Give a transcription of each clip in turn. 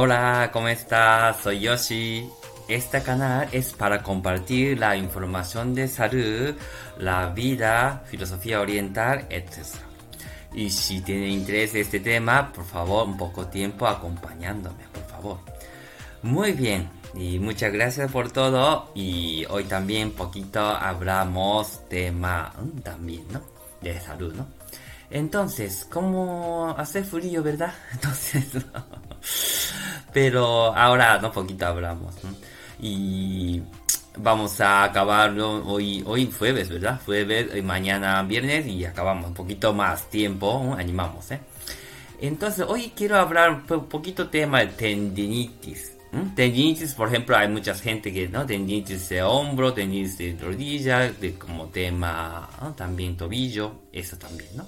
Hola, ¿cómo estás? Soy Yoshi. Este canal es para compartir la información de salud, la vida, filosofía oriental, etc. Y si tiene interés de este tema, por favor, un poco tiempo acompañándome, por favor. Muy bien, y muchas gracias por todo. Y hoy también poquito hablamos tema también, ¿no? De salud, ¿no? Entonces, ¿cómo hace frío, verdad? Entonces... Pero ahora no poquito hablamos, ¿no? Y vamos a acabar hoy jueves, ¿verdad? Jueves, mañana viernes y acabamos un poquito más tiempo, ¿no? Animamos, Entonces hoy quiero hablar un poquito tema de tendinitis. Tendinitis, por ejemplo, hay mucha gente que, ¿no? Tendinitis de hombro, tendinitis de rodilla, de como tema, ¿no? También tobillo, eso también, ¿no?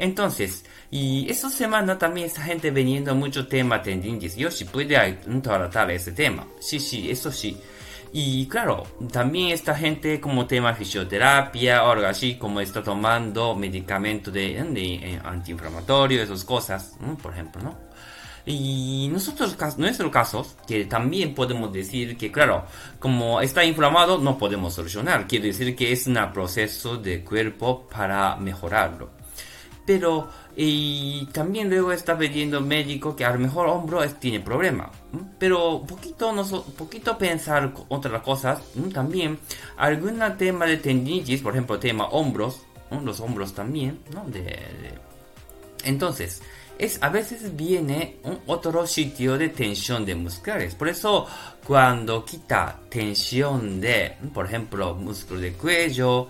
Entonces, y esta semana también esta gente veniendo mucho tema tendinitis. Yoshi, ¿puede tratar ese tema? Sí, eso sí. Y claro, también esta gente como tema fisioterapia o algo así, como está tomando medicamento de antiinflamatorio, esas cosas, por ejemplo, ¿no? Y nosotros, nuestros casos, que también podemos decir que, claro, como está inflamado, no podemos solucionar. Quiere decir que es un proceso del cuerpo para mejorarlo. Pero también luego está pidiendo médico que a lo mejor hombro tiene problema. Pero poquito pensar otras cosas. También algún tema de tendinitis, por ejemplo tema hombros, los hombros también, ¿no? Entonces, a veces viene otro sitio de tensión de musculares. Por eso cuando quita tensión de, por ejemplo, músculo de cuello,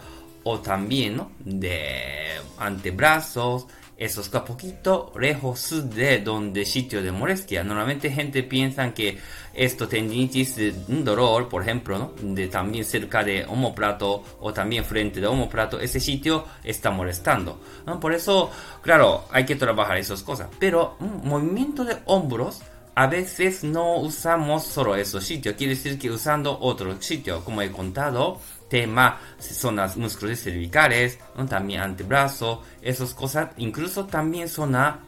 o también, ¿no? De antebrazos, eso está poquito lejos de donde sitio de molestia. Normalmente gente piensa que esto tendinitis de dolor, por ejemplo, ¿no? De también cerca de omóplato o también frente de omóplato, ese sitio está molestando, ¿no? Por eso, claro, hay que trabajar esas cosas. Pero movimiento de hombros, a veces no usamos solo esos sitios, quiere decir que usando otro sitio, como he contado, tema zonas músculos cervicales, ¿no? También antebrazo, esas cosas, incluso también zona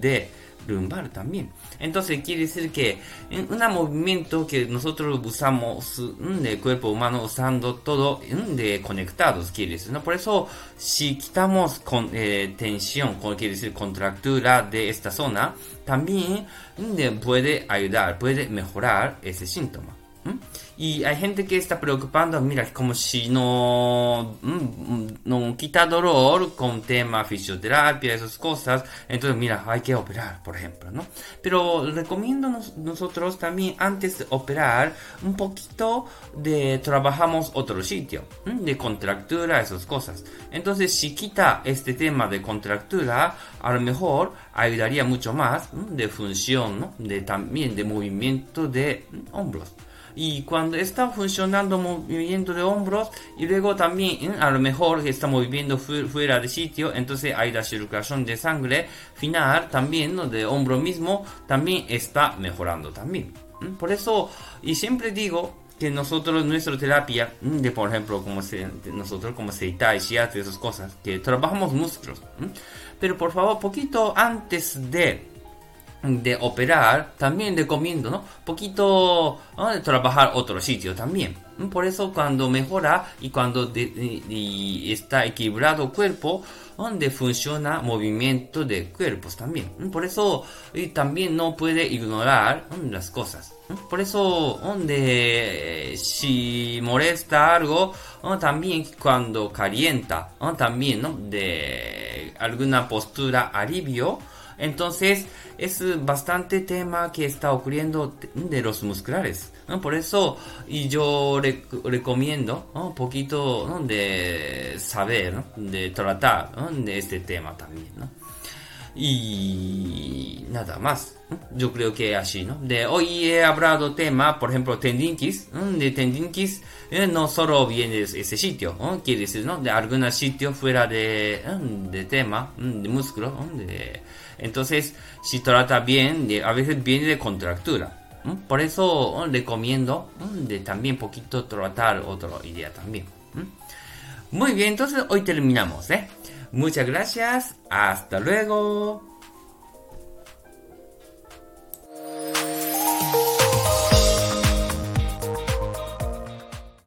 de lumbar también. Entonces quiere decir que un movimiento que nosotros usamos del cuerpo humano usando todo de conectados, quiere decir, ¿no? Por eso si quitamos con tensión, quiere decir contractura de esta zona, también puede ayudar, puede mejorar ese síntoma. Y hay gente que está preocupando, mira, como si no quita dolor con tema fisioterapia, esas cosas, entonces mira, hay que operar, por ejemplo, ¿no? Pero recomiendo nosotros también antes de operar, un poquito de trabajamos otro sitio, de contractura, esas cosas. Entonces si quita este tema de contractura, a lo mejor ayudaría mucho más, de función, ¿no? De también de movimiento de hombros. Y cuando está funcionando movimiento de hombros y luego también a lo mejor está moviendo fuera de sitio, entonces hay la circulación de sangre final también, ¿no? De hombro mismo también está mejorando también. Por eso, y siempre digo que nosotros, nuestra terapia, de por ejemplo, nosotros como Seitai, Shiatsu, esas cosas, que trabajamos músculos, pero por favor, poquito antes de operar, también recomiendo, ¿no? Poquito, ¿no? De trabajar otro sitio también. Por eso cuando mejora y cuando y está equilibrado cuerpo, donde funciona movimiento de cuerpos también. Por eso y también no puede ignorar las cosas. Por eso donde si molesta algo, también cuando calienta, también, ¿no? De alguna postura alivio. Entonces es bastante tema que está ocurriendo de los musculares, ¿no? Por eso y yo recomiendo, ¿no? Un poquito, ¿no? De saber, ¿no? De tratar, ¿no? De este tema también, ¿no? Y nada más, ¿no? Yo creo que así, ¿no? De hoy he hablado tema, por ejemplo, tendinitis, ¿no? De tendinitis no solo viene de ese sitio, ¿no? Quiere decir, ¿no? De algún sitio fuera de tema, de músculo, ¿no? Entonces, si trata bien, a veces viene de contractura. Por eso recomiendo de también poquito tratar otra idea también. Muy bien, entonces hoy terminamos. Muchas gracias. Hasta luego.